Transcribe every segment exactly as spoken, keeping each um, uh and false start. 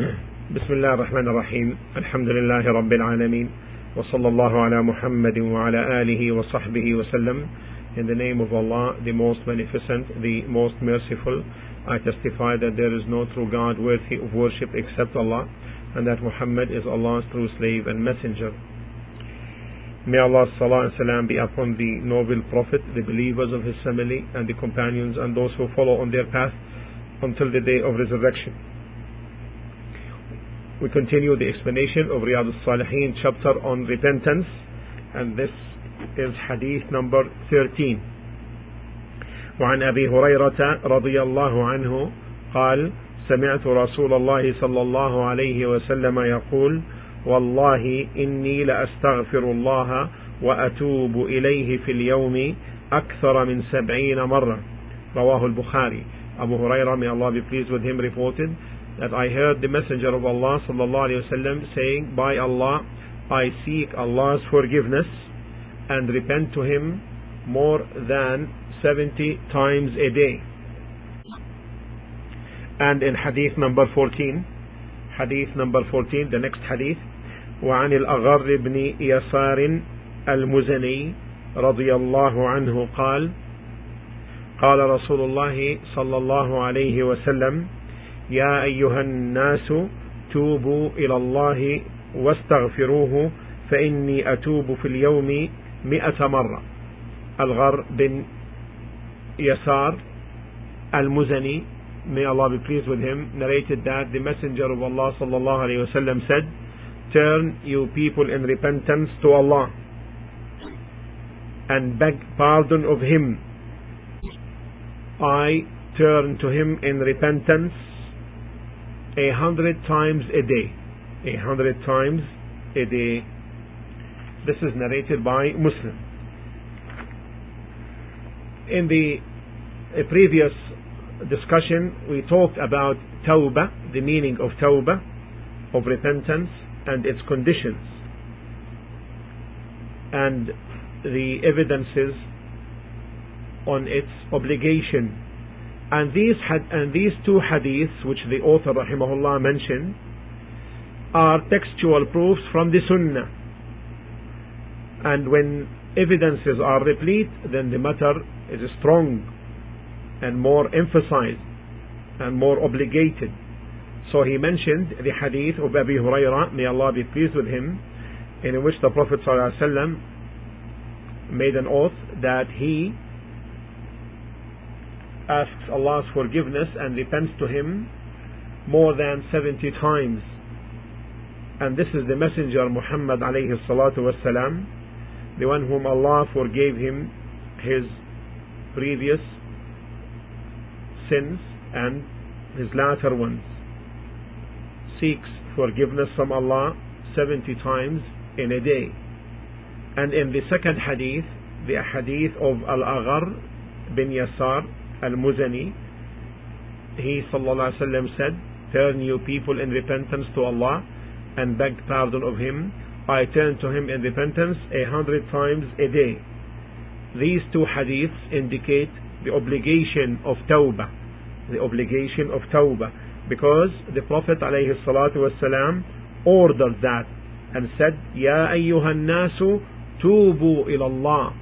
بسم الله الرحمن الرحيم. الحمد لله رب العالمين وصلى الله على محمد وعلى آله وصحبه وسلم. In the name of Allah, the most beneficent, the most merciful, I testify that there is no true God worthy of worship except Allah, and that Muhammad is Allah's true slave and messenger. May Allah's salah and salam be upon the noble Prophet, the believers of his family and the companions and those who follow on their path until the day of resurrection. We continue the explanation of Riyadh al Salihin chapter on repentance, and this is hadith number thirteen. وعن أبي هريرة رضي الله عنه قال سمعت رسول الله صلى الله عليه وسلم يقول والله إني لأستغفر الله وأتوب إليه في اليوم أكثر من سبعين مرة. رواه البخاري. Abu Hurairah, may Allah be pleased with him, reported that I heard the Messenger of Allah sallallahu alayhi wa sallam saying, by Allah, I seek Allah's forgiveness and repent to Him more than seventy times a day. And in hadith number fourteen, hadith number fourteen, the next hadith, وعن الأغر بن يسار المزني رضي الله عنه قال قال رسول الله صلى الله عليه وسلم يا أيها الناس توبوا إلى الله واستغفروه فإني أتوب في اليوم مئة مرة. الغر بن يسار المزني, may Allah be pleased with him, narrated that the Messenger of Allah sallallahu alayhi wa sallam said, turn you people in repentance to Allah and beg pardon of Him. I turn to Him in repentance a hundred times a day. A hundred times a day. This is narrated by Muslim. In the previous discussion, we talked about tawbah, the meaning of tawbah, of repentance, and its conditions, and the evidences on its obligation. And these had, and these two hadiths which the author rahimahullah mentioned are textual proofs from the sunnah, and when evidences are replete, then the matter is strong and more emphasized and more obligated. So he mentioned the hadith of Abu Hurairah, may Allah be pleased with him, in which the Prophet sallallahu alaihi wasallam made an oath that he asks Allah's forgiveness and repents to Him more than seventy times. And this is the Messenger Muhammad alayhi salatu wasalam, the one whom Allah forgave him his previous sins and his latter ones, seeks forgiveness from Allah seventy times in a day. And in the second hadith, the hadith of Al-Aghar bin Yasar Al-Muzani, he sallallahu alayhi wa sallam said, turn you people in repentance to Allah and beg pardon of Him. I turn to Him in repentance a hundred times a day. These two hadiths indicate the obligation of tawbah, the obligation of tawbah, because the Prophet alayhi salatu wasalam ordered that and said, Ya ayyuhan nasu tubu ila Allah.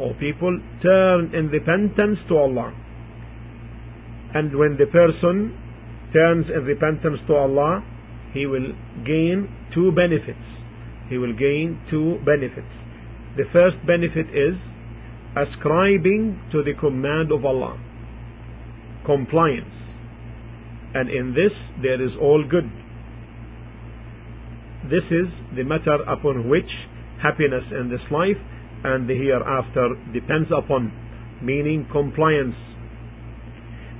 O people, turn in repentance to Allah. And when the person turns in repentance to Allah, he will gain two benefits. He will gain two benefits. The first benefit is ascribing to the command of Allah, compliance. And in this, there is all good. This is the matter upon which happiness in this life and the hereafter depends upon, meaning compliance.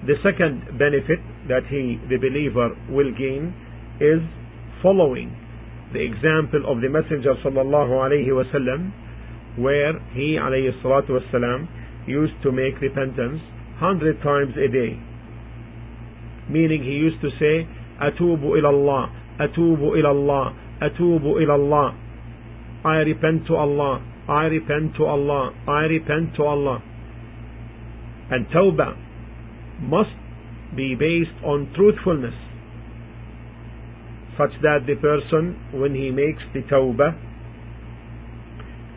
The second benefit that he, the believer, will gain is following the example of the Messenger sallallahu alayhi wa sallam, where he alayhi salatu wasalam used to make repentance hundred times a day, meaning he used to say, Atubu ilallah, Atubu ilallah, Atubu ilallah. I repent to Allah, I repent to Allah, I repent to Allah. And tawbah must be based on truthfulness. such that the person, when he makes the tawbah,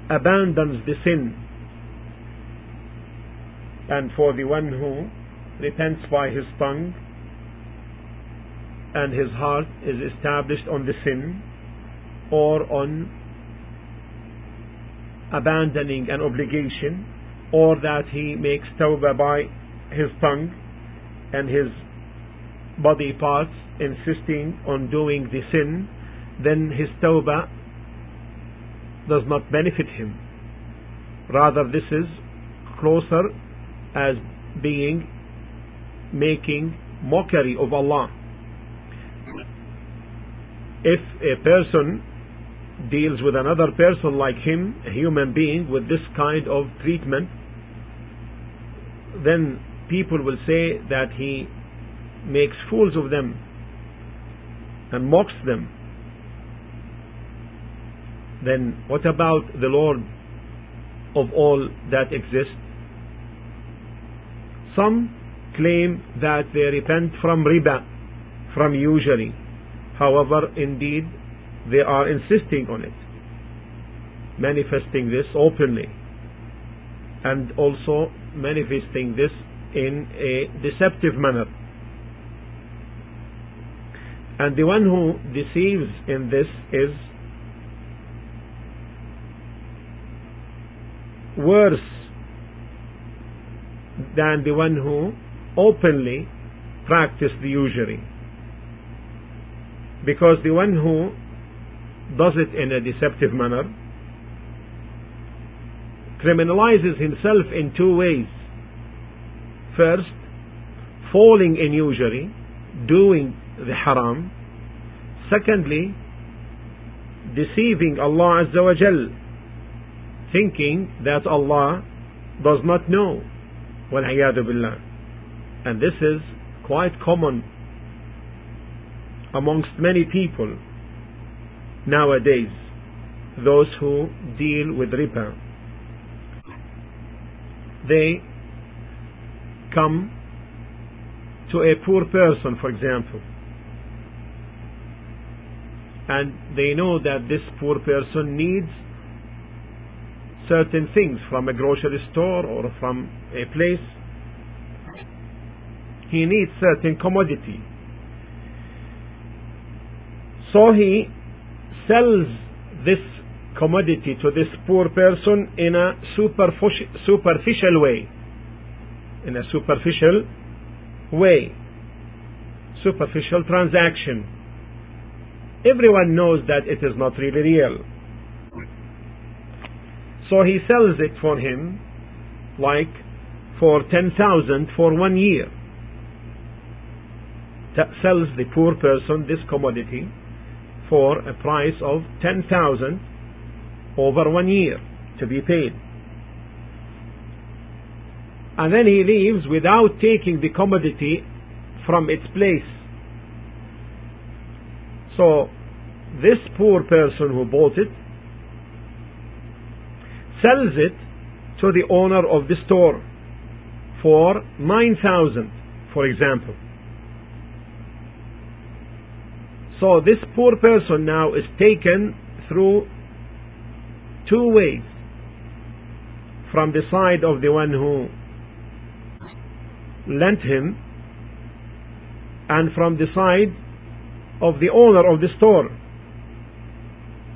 abandons the sin. And for the one who repents by his tongue and his heart is established on the sin or on abandoning an obligation, or that he makes tawbah by his tongue and his body parts insisting on doing the sin, then his tawbah does not benefit him. Rather, this is closer as being making mockery of Allah. If a person deals with another person like him, a human being, with this kind of treatment, then people will say that he makes fools of them and mocks them. Then what about the Lord of all that exists? Some claim that they repent from riba, from usury. However, indeed, they are insisting on it, manifesting this openly, and also manifesting this in a deceptive manner. And the one who deceives in this is worse than the one who openly practices the usury, because the one who does it in a deceptive manner criminalizes himself in two ways. First, falling in usury, doing the haram. Secondly, deceiving Allah Azza wa Jal, thinking that Allah does not know, wal-'iyadhu billah. And this is quite common amongst many people nowadays, those who deal with riba. They come to a poor person, for example, and they know that this poor person needs certain things from a grocery store or from a place. He needs certain commodity, so he sells this commodity to this poor person in a superficial way in a superficial way superficial transaction. Everyone knows that it is not really real. So he sells it for him, like for ten thousand for one year. That sells the poor person this commodity for a price of ten thousand over one year to be paid. And then he leaves without taking the commodity from its place. So this poor person who bought it sells it to the owner of the store for nine thousand, for example. So this poor person now is taken through two ways: from the side of the one who lent him, and from the side of the owner of the store.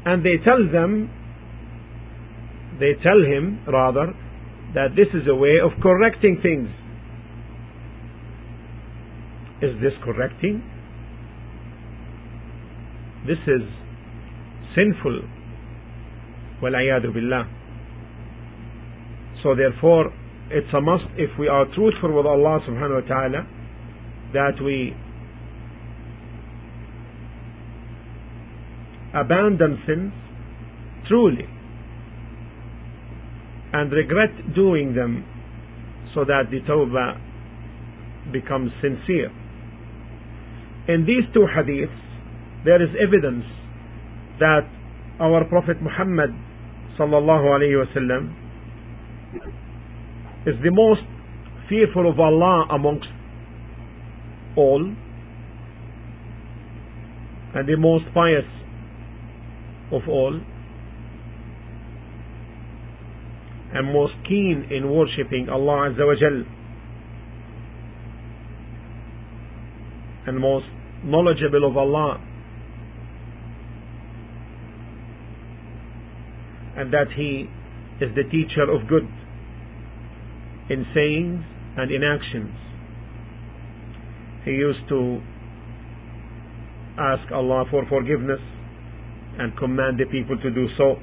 And they tell them They tell him, rather, that this is a way of correcting things. Is this correcting? This is sinful, wal-'iyadhu billah. So therefore, it's a must, if we are truthful with Allah subhanahu wa ta'ala, that we abandon sins truly and regret doing them, so that the tawbah becomes sincere. In these two hadiths there is evidence that our Prophet Muhammad sallallahu alayhi wa sallam is the most fearful of Allah amongst all, and the most pious of all, and most keen in worshipping Allah Azza wa Jal, and most knowledgeable of Allah, and that He is the teacher of good in sayings and in actions. He used to ask Allah for forgiveness and command the people to do so,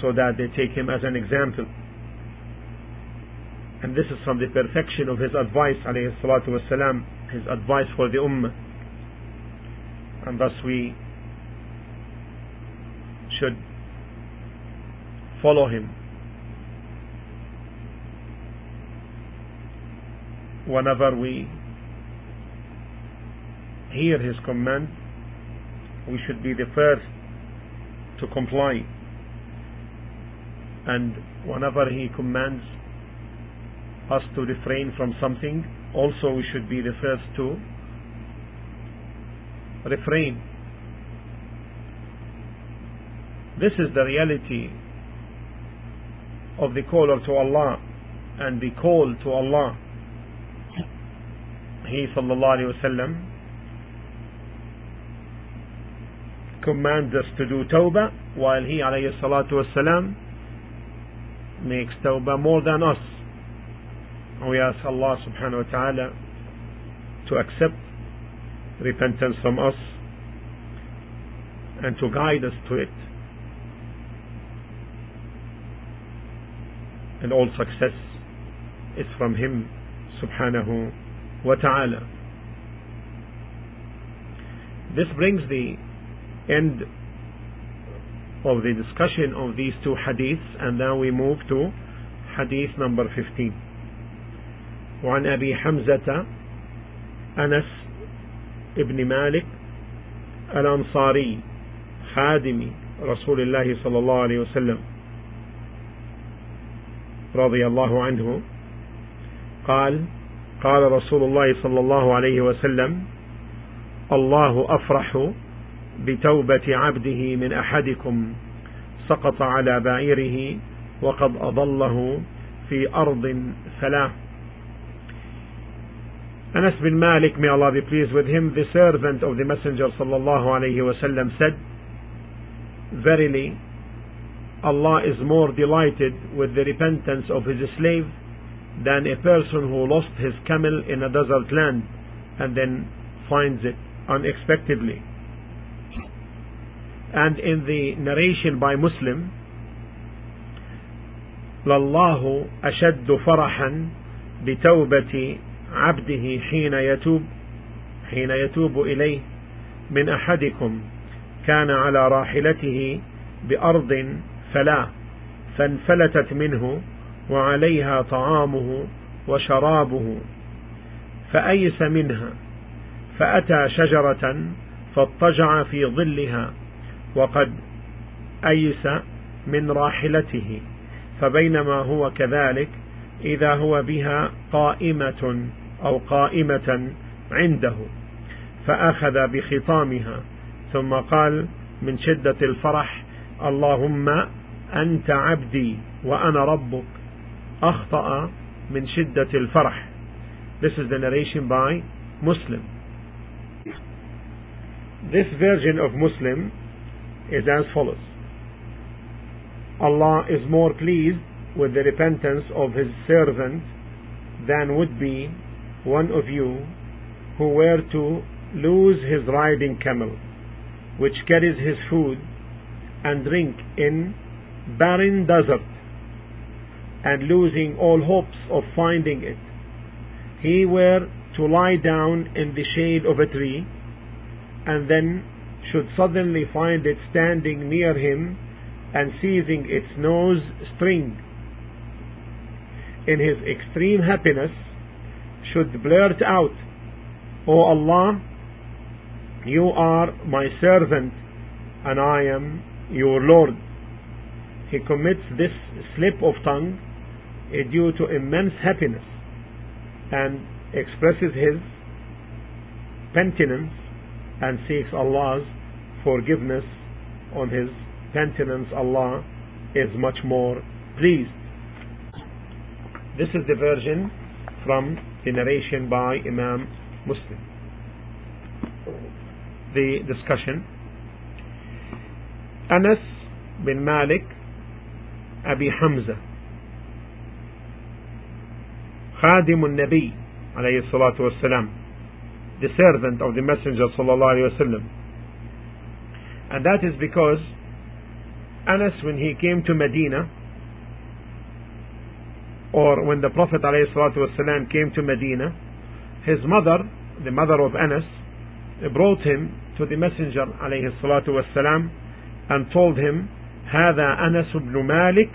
so that they take him as an example. And this is from the perfection of his advice, alayhi salatu wasalam, his advice for the ummah. And thus we should follow him whenever we hear his command. We should be the first to comply, and whenever he commands us to refrain from something, also we should be the first to refrain. This is the reality of the caller to Allah and the call to Allah. He sallallahu alayhi wa sallam commands us to do tawbah, while he alayhi salatu wa sallam makes tawbah more than us. And we ask Allah subhanahu wa ta'ala to accept repentance from us and to guide us to it, and all success is from him subhanahu wa ta'ala. This brings the end of the discussion of these two hadiths, and now we move to hadith number fifteen. وعن أبي حمزة أنس ابن مالك الأنصاري خادم رسول الله صلى الله عليه وسلم رضي الله عنه قال قال رسول الله صلى الله عليه وسلم الله أفرح بتوبة عبده من أحدكم سقط على بعيره وقد أضله في أرض ثلاث. Anas bin Malik, may Allah be pleased with him, the servant of the Messenger sallallahu alayhi wa sallam, said, verily Allah is more delighted with the repentance of his slave than a person who lost his camel in a desert land and then finds it unexpectedly. And in the narration by Muslim, لَاللَّهُ أَشَدُّ فَرَحًا بِتَوْبَةِ عبده حين يتوب حين يتوب إليه من أحدكم كان على راحلته بأرض فلا فانفلتت منه وعليها طعامه وشرابه فأيس منها فأتى شجرة فاضطجع في ظلها وقد أيس من راحلته فبينما هو كذلك إذا هو بها قائمة أو قائمة عنده فأخذ بخطامها ثم قال من شدة الفرح اللهم أنت عبدي وأنا ربك أخطأ من شدة الفرح. This is the narration by Muslim. This version of Muslim is as follows: Allah is more pleased with the repentance of his servant than would be one of you who were to lose his riding camel, which carries his food and drink in barren desert, and losing all hopes of finding it, he were to lie down in the shade of a tree, and then should suddenly find it standing near him and seizing its nose string, in his extreme happiness should blurt out, O Allah, you are my servant and I am your Lord. He commits this slip of tongue due to immense happiness and expresses his penitence and seeks Allah's forgiveness on his penitence, Allah is much more pleased. This is the version from the narration by Imam Muslim. The discussion: Anas bin Malik, Abi Hamza, خادم النبي عليه الصلاة والسلام, the servant of the Messenger صلى الله عليه وسلم. And that is because Anas, when he came to Medina, or when the Prophet عليه الصلاة والسلام came to Medina, his mother, the mother of Anas, brought him to the Messenger عليه الصلاة والسلام and told him, هذا أنس بن مالك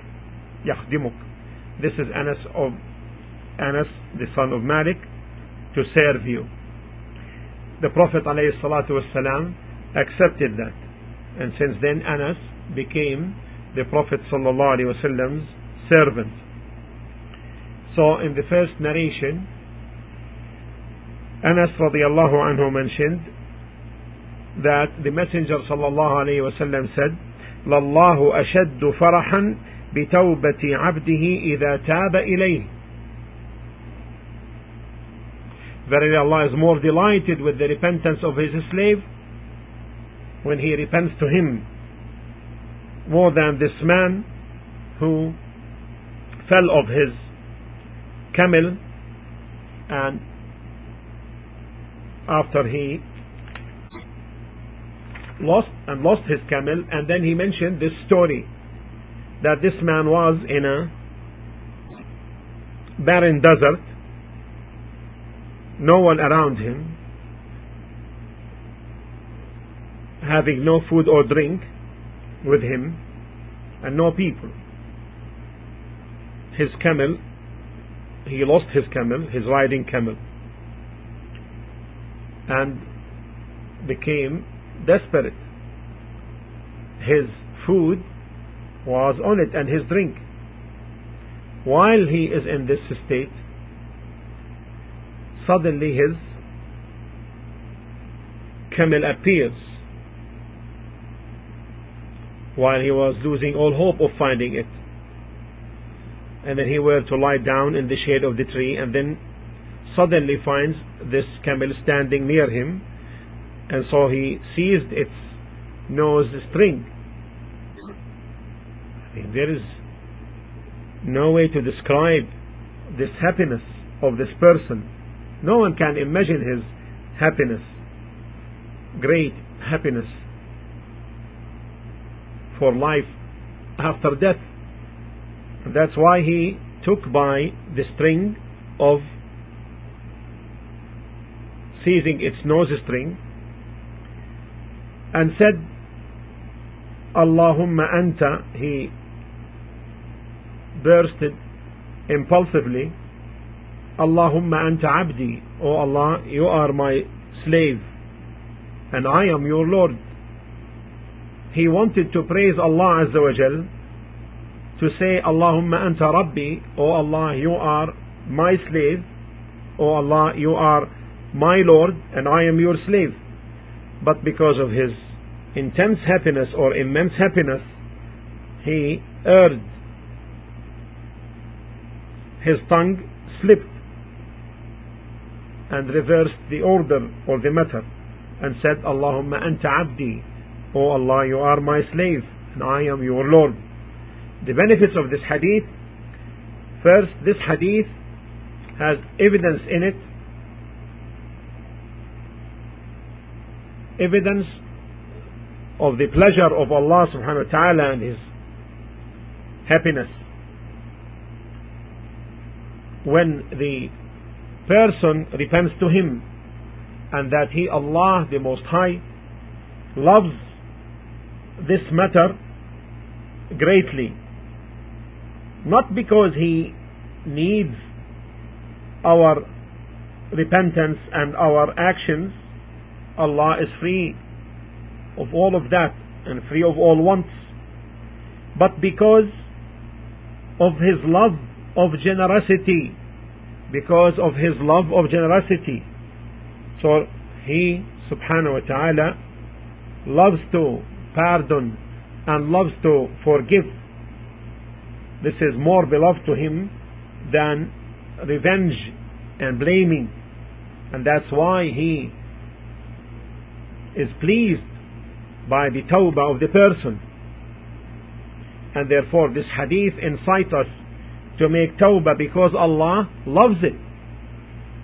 يخدمك. This is Anas of Anas, the son of Malik, to serve you. The Prophet عليه الصلاة والسلام accepted that, and since then Anas became the Prophet صلى الله عليه وسلم's servant. So in the first narration, Anas رضي الله عنه mentioned that the Messenger صلى الله عليه وسلم said, لله أشد فرحا بتوبة عبده إذا تاب إليه. Verily, Allah is more delighted with the repentance of His slave when he repents to Him, more than this man who fell off his camel, and after he lost and lost his camel, and then he mentioned this story that this man was in a barren desert, no one around him, having no food or drink with him, and no people. His camel, he lost his camel, his riding camel, and became desperate. His food was on it and his drink. While he is in this state, suddenly his camel appears. While he was losing all hope of finding it, and then he were to lie down in the shade of the tree, and then suddenly finds this camel standing near him, and so he seized its nose string. I mean, there is no way to describe this happiness of this person. No one can imagine his happiness, great happiness for life after death. And that's why he took by the string of seizing its nose string and said, Allahumma anta. He bursted impulsively, Allahumma anta abdi. O Allah, you are my slave and I am your Lord. He wanted to praise Allah Azza wa Jal, to say, Allahumma anta rabbi. O Allah, you are my slave. O Allah, you are my Lord and I am your slave. But because of his intense happiness or immense happiness, he erred. His tongue slipped and reversed the order or the matter and said, Allahumma anta abdi. O Allah, you are my slave and I am your Lord. The benefits of this hadith: first, this hadith has evidence in it, evidence of the pleasure of Allah subhanahu wa ta'ala and His happiness. When the person repents to Him, and that He, Allah the Most High, loves this matter greatly, not because He needs our repentance and our actions. Allah is free of all of that and free of all wants, but because of His love of generosity, because of His love of generosity. So He subhanahu wa ta'ala loves to pardon and loves to forgive, this is more beloved to him than revenge and blaming, and that's why he is pleased by the tawbah of the person. And therefore this hadith incites us to make tawbah because Allah loves it,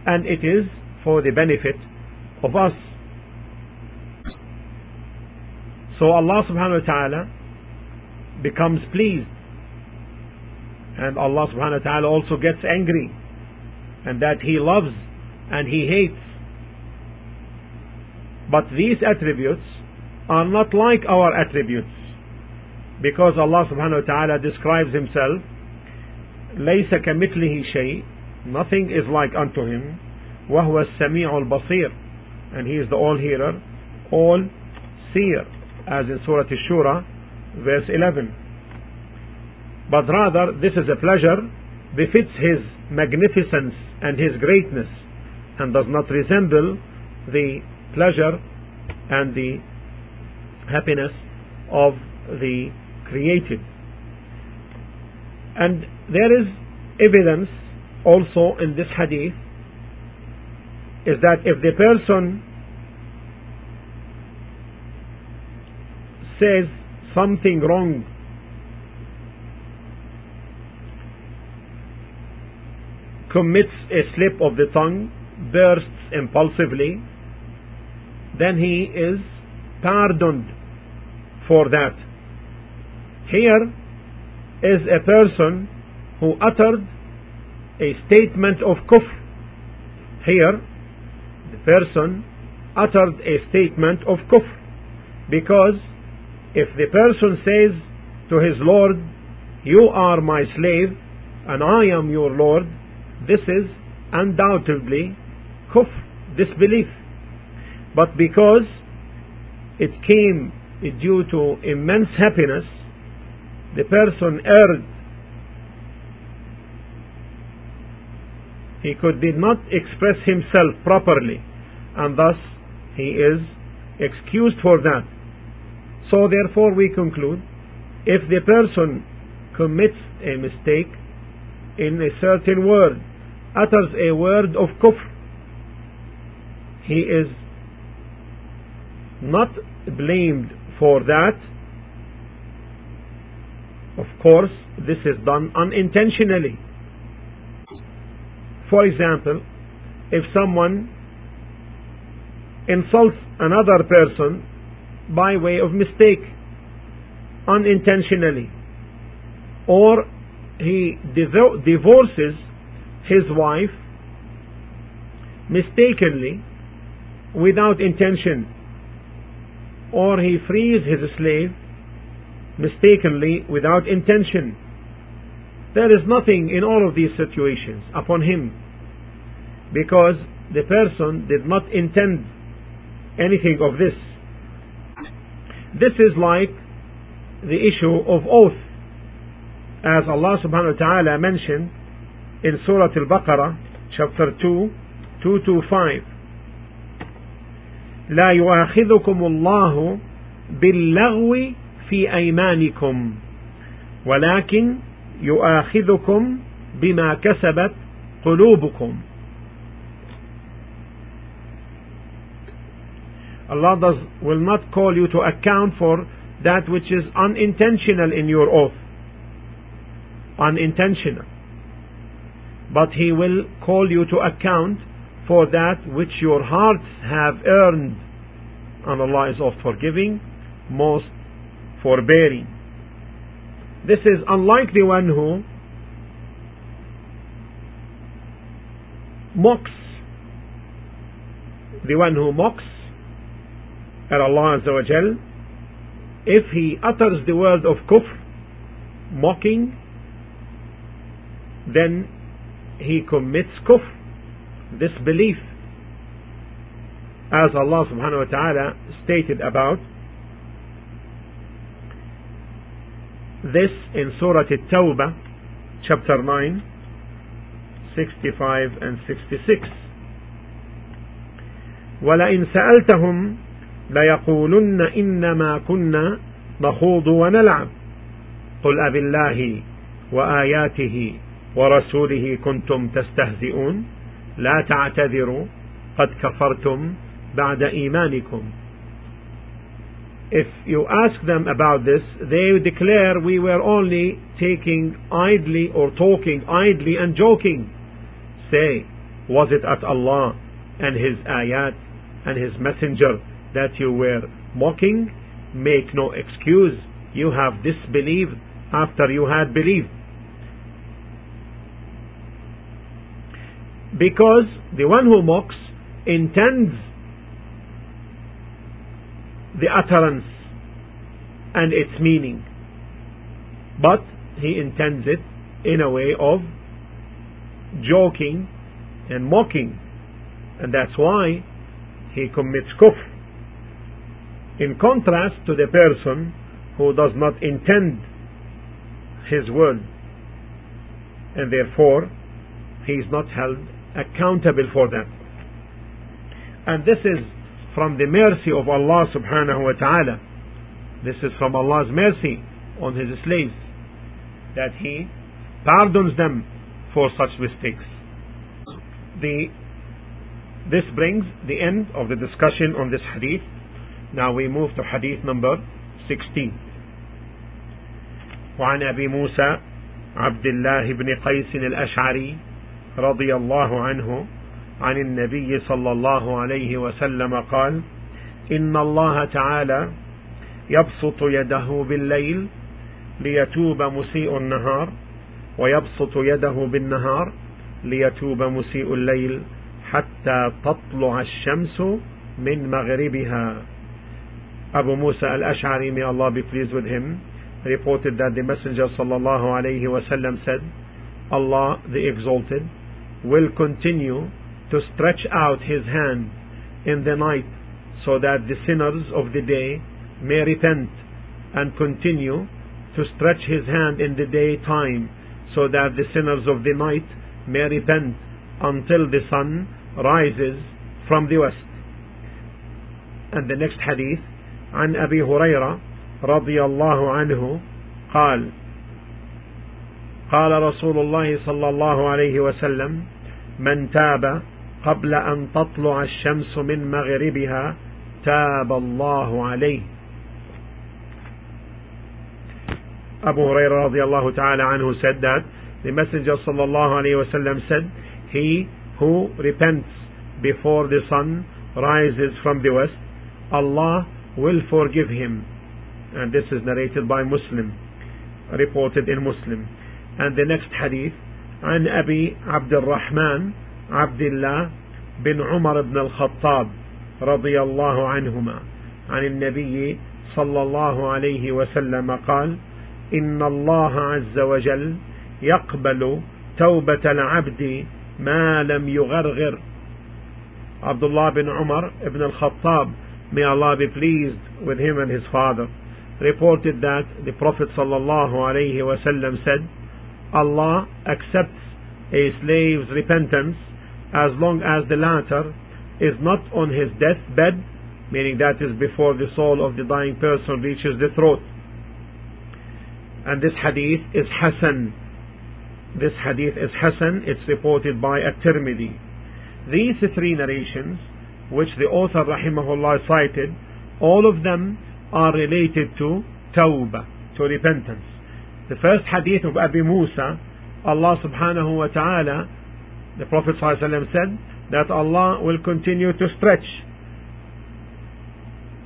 and it is for the benefit of us. So Allah subhanahu wa ta'ala becomes pleased, and Allah subhanahu wa ta'ala also gets angry, and that He loves and He hates. But these attributes are not like our attributes, because Allah subhanahu wa ta'ala describes Himself, لَيْسَ كَمِثْلِهِ شَيْءٍ, nothing is like unto Him, وَهُوَ السَّمِيعُ الْبَصِيرُ, and He is the all-hearer, all-seer, as in Surah Ash-Shura verse eleven. But rather this is a pleasure befits His magnificence and His greatness, and does not resemble the pleasure and the happiness of the created. And there is evidence also in this hadith is that if the person says something wrong, commits a slip of the tongue, bursts impulsively, then he is pardoned for that. Here is a person who uttered a statement of kufr. Here the person uttered a statement of kufr, because if the person says to his Lord, "You are my slave and I am your Lord," this is undoubtedly kufr, disbelief. But because it came due to immense happiness, the person erred. He could did not express himself properly, and thus he is excused for that. So therefore we conclude, if the person commits a mistake in a certain word, utters a word of kufr, he is not blamed for that. Of course this is done unintentionally. For example, if someone insults another person by way of mistake, unintentionally, or he divorces his wife mistakenly, without intention, or he frees his slave mistakenly, without intention, there is nothing in all of these situations upon him, because the person did not intend anything of this. This is like the issue of oath, as Allah subhanahu wa ta'ala mentioned in Surah Al-Baqarah chapter two, two to five. لا يؤاخذكم الله باللغو في أيمانكم ولكن يؤاخذكم بما كسبت قلوبكم. Allah does, will not call you to account for that which is unintentional in your oath, unintentional, but He will call you to account for that which your hearts have earned, and Allah is oft forgiving, most forbearing. This is unlike the one who mocks, the one who mocks at Allah Azza wa Jal. If he utters the word of kufr, mocking, then he commits kufr, disbelief, as Allah subhanahu wa ta'ala stated about this in Surah At-Tawbah chapter nine, sixty-five and sixty-six. وَلَئِنْ سَأَلْتَهُمْ ليقولن إنما كنا نخوض ونلعب قل أبي الله وآياته ورسوله كنتم تستهزئون لا تعتذروا قد كفرتم بعد إيمانكم. If you ask them about this, they declare we were only taking idly or talking idly and joking. Say, was it at Allah and His ayat and His messenger that you were mocking? Make no excuse. You have disbelieved after you had believed. Because the one who mocks intends the utterance and its meaning, but he intends it in a way of joking and mocking, and that's why he commits kufr, in contrast to the person who does not intend his word, and therefore he is not held accountable for that. And this is from the mercy of Allah subhanahu wa ta'ala. This is from Allah's mercy on His slaves, that He pardons them for such mistakes. The, this brings the end of the discussion on this hadith. Now we move to hadith number sixteen. وعن أبي موسى عبد الله بن قيس الأشعري رضي الله عنه عن النبي صلى الله عليه وسلم قال إن الله تعالى يبسط يده بالليل ليتوب مسيء النهار ويبسط يده بالنهار ليتوب مسيء الليل حتى تطلع الشمس من مغربها. Abu Musa al-Ash'ari, may Allah be pleased with him, reported that the Messenger صلى الله عليه وسلم said, Allah the Exalted will continue to stretch out His hand in the night so that the sinners of the day may repent, and continue to stretch His hand in the daytime so that the sinners of the night may repent until the sun rises from the west. And the next hadith, عن أبي هريرة رضي الله عنه قال قال رسول الله صلى الله عليه وسلم من تاب قبل أن تطلع الشمس من مغربها تاب الله عليه. Abu Hurairah radiallahu ta'ala anhu said that the Messenger sallallahu alayhi wa sallam said, he who repents before the sun rises from the west, Allah will forgive him. And this is narrated by Muslim, reported in Muslim. And the next hadith, عن أبي عبد الرحمن عبد الله بن عمر بن الخطاب رضي الله عنهما عن النبي صلى الله عليه وسلم قال إن الله عز وجل يقبل توبة العبد ما لم يغرغر. Abdullah bin Umar ibn al-Khattab, may Allah be pleased with him and his father, reported that the Prophet sallallahu alayhi wa sallam said, Allah accepts a slave's repentance as long as the latter is not on his deathbed, meaning that is before the soul of the dying person reaches the throat. And this hadith is Hasan. This hadith is Hasan. It's reported by At-Tirmidhi. These three narrations, which the author rahimahullah cited, all of them are related to tawbah, to repentance. The first hadith of Abi Musa, Allah subhanahu wa ta'ala, the Prophet sallallahu alayhi wa sallam said that Allah will continue to stretch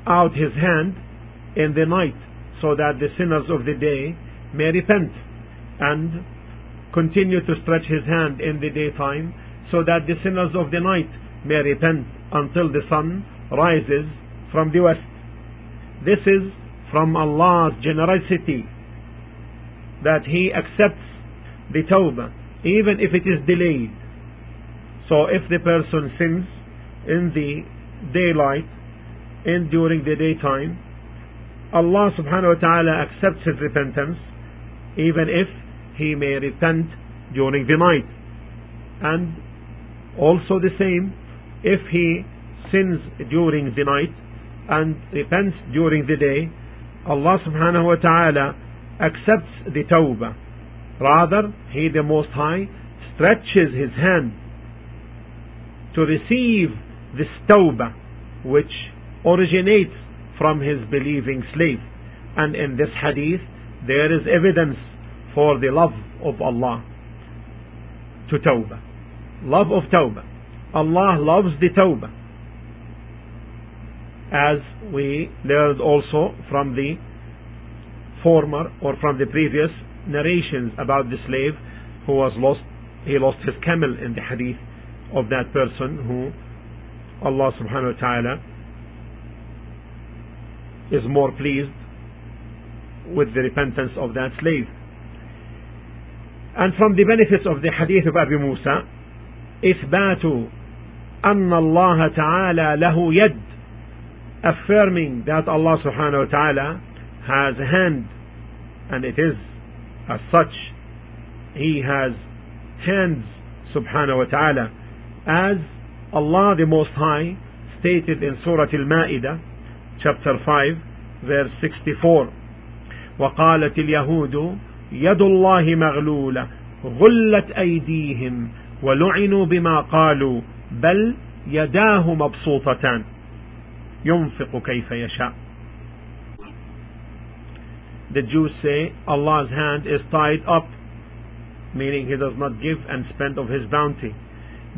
out His hand in the night so that the sinners of the day may repent, and continue to stretch His hand in the daytime so that the sinners of the night may repent until the sun rises from the west. This is from Allah's generosity that He accepts the tawbah even if it is delayed. So if the person sins in the daylight and during the daytime, Allah subhanahu wa ta'ala accepts his repentance even if he may repent during the night. And also the same, if he sins during the night, and repents during the day, Allah subhanahu wa ta'ala accepts the tawbah. Rather, He the Most High stretches His hand to receive this tawbah, which originates from His believing slave. And in this hadith there is evidence for the love of Allah to tawbah, love of tawbah. Allah loves the tawbah, as we learned also from the former or from the previous narrations about the slave who was lost. He lost his camel in the hadith of that person who Allah subhanahu wa ta'ala is more pleased with the repentance of that slave. And from the benefits of the hadith of Abu Musa, إثبات أن الله تعالى له يد, affirming that Allah subhanahu wa ta'ala has a hand, and it is as such. He has hands subhanahu wa ta'ala, as Allah the Most High stated in Surah Al-Ma'idah chapter five verse sixty-four, وقالت اليهود يد الله مغلولة غلت أيديهم ولعنوا بما قالوا بل يداه مبسوطتان ينفق كيف يشاء. The Jews say Allah's hand is tied up, meaning He does not give and spend of His bounty.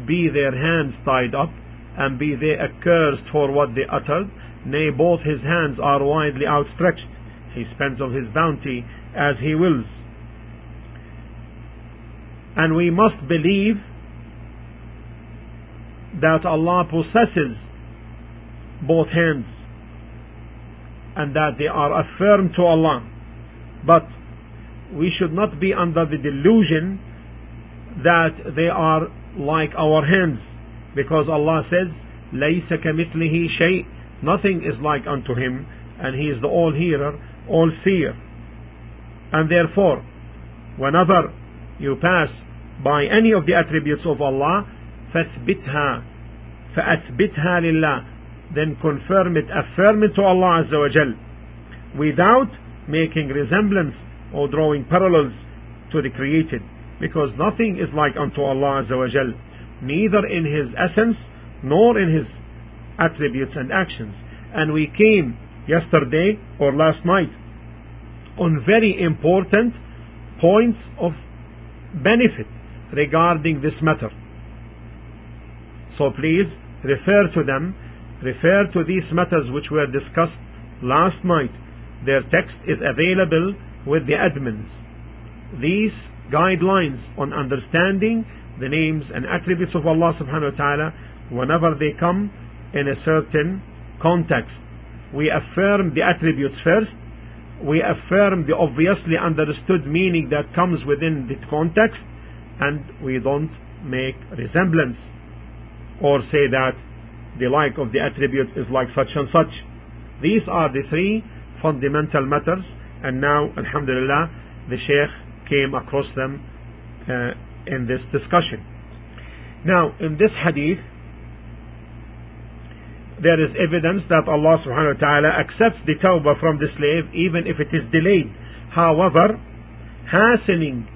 Be their hands tied up, and be they accursed for what they uttered. Nay, both His hands are widely outstretched. He spends of His bounty as He wills. And we must believe that Allah possesses both hands, and that they are affirmed to Allah. But we should not be under the delusion that they are like our hands, because Allah says لَيْسَ كَمِثْلِهِ شَيْءٍ, nothing is like unto Him, and He is the all-hearer, all-seer. And therefore, whenever you pass by any of the attributes of Allah, فَأَثْبِتْهَا فَأَثْبِتْهَا لِلَّهِ, then confirm it, affirm it to Allah Azza wa Jal, without making resemblance or drawing parallels to the created, because nothing is like unto Allah Azza wa Jal, neither in His essence nor in His attributes and actions. And we came yesterday or last night on very important points of benefit regarding this matter, so please refer to them, refer to these matters which were discussed last night. Their text is available with the admins. These guidelines on understanding the names and attributes of Allah subhanahu wa ta'ala, whenever they come in a certain context, we affirm the attributes first, we affirm the obviously understood meaning that comes within the context, and we don't make resemblance or say that the like of the attribute is like such and such. These are the three fundamental matters, and now alhamdulillah the Shaykh came across them uh, in this discussion. Now in this hadith there is evidence that Allah subhanahu wa ta'ala accepts the tawbah from the slave even if it is delayed. However, hastening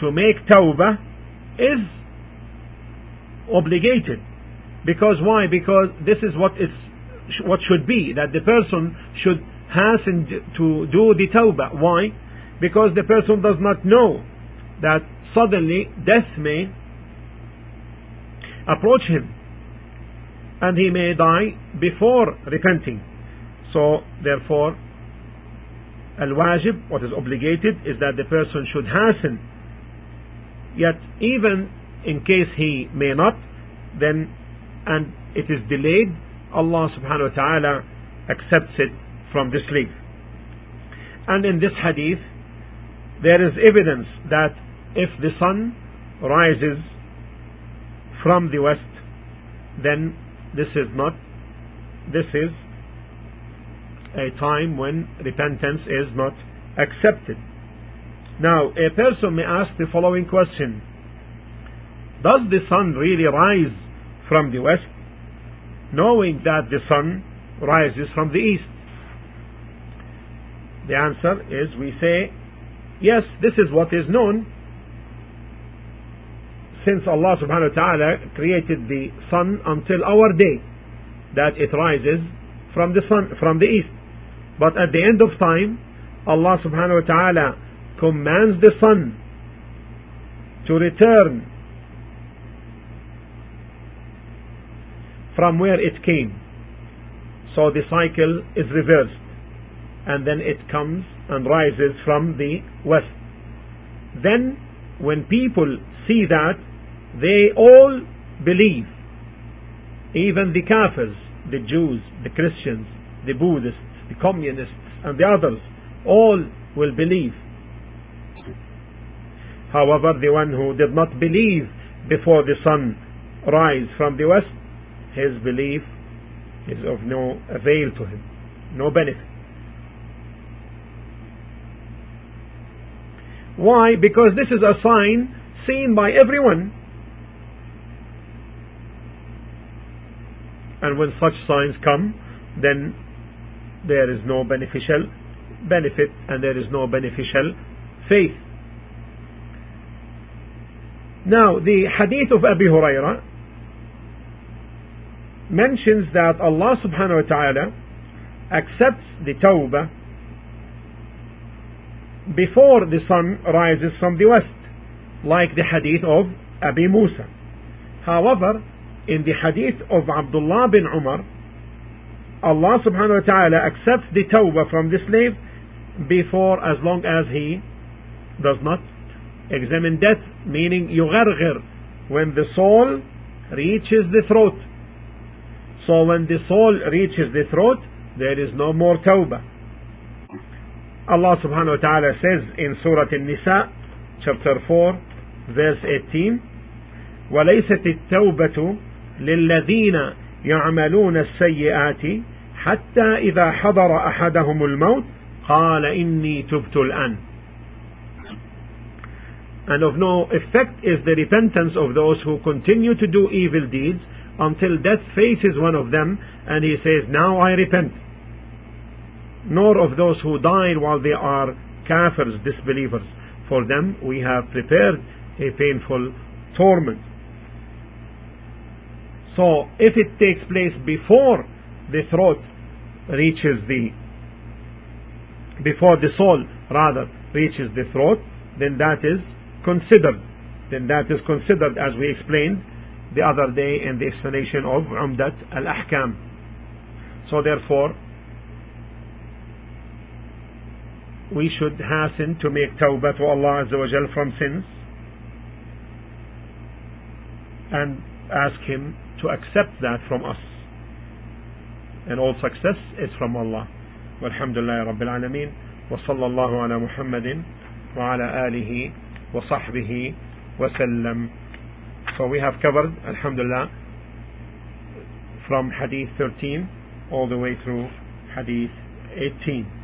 to make tawbah is obligated. Because why? Because this is what it's what should be, that the person should hasten to do the tawbah. Why? Because the person does not know that suddenly death may approach him, and he may die before repenting. So therefore al-wajib, what is obligated, is that the person should hasten. Yet even in case he may not, then and it is delayed, Allah subhanahu wa ta'ala accepts it from the slave. And in this hadith there is evidence that if the sun rises from the west, then This is not, this is a time when repentance is not accepted. Now, a person may ask the following question: does the sun really rise from the west? knowing that the sun rises from the east? The answer is, we say, yes, this is what is known, since Allah subhanahu wa ta'ala created the sun until our day, that it rises from the sun, from the east. But at the end of time, Allah subhanahu wa ta'ala commands the sun to return from where it came. So the cycle is reversed, and then it comes and rises from the west. Then when people see that, they all believe, even the Kafirs, the Jews, the Christians, the Buddhists, the Communists, and the others, all will believe. However, the one who did not believe before the sun rise from the west, his belief is of no avail to him, no benefit. Why? Because this is a sign seen by everyone, and when such signs come, then there is no beneficial benefit and there is no beneficial faith. Now, the hadith of Abu Hurairah mentions that Allah subhanahu wa ta'ala accepts the tawbah before the sun rises from the west, like the hadith of Abi Musa. However, in the hadith of Abdullah bin Umar, Allah subhanahu wa ta'ala accepts the tawbah from the slave before, as long as he does not examine death, meaning yugharghir, when the soul reaches the throat. So when the soul reaches the throat, there is no more tawbah. Allah subhanahu wa ta'ala says in Surah An-Nisa, chapter four, verse eighteen, وَلَيْسَتِ التَّوْبَةُ لِلَّذِينَ يَعْمَلُونَ السَّيِّئَاتِ حَتَّى إِذَا حَضَرَ أَحَدَهُمُ الْمَوْتِ قَالَ إِنِّي تُبْتُ الْآنَ. And of no effect is the repentance of those who continue to do evil deeds until death faces one of them and he says, now I repent. Nor of those who die while they are kafirs, disbelievers. For them we have prepared a painful torment. So if it takes place before the throat reaches the before the soul rather reaches the throat, then that is considered then that is considered as we explained the other day in the explanation of Umdat al-Ahkam. So therefore we should hasten to make tawbah to Allah Azza wa Jal from sins and ask Him to accept that from us, and all success is from Allah. Walhamdulillah Rabbil Alameen, wa sallallahu ala Muhammadin wa ala alihi wa sahbihi wa sallam. So we have covered, alhamdulillah, from hadith thirteen all the way through hadith eighteen.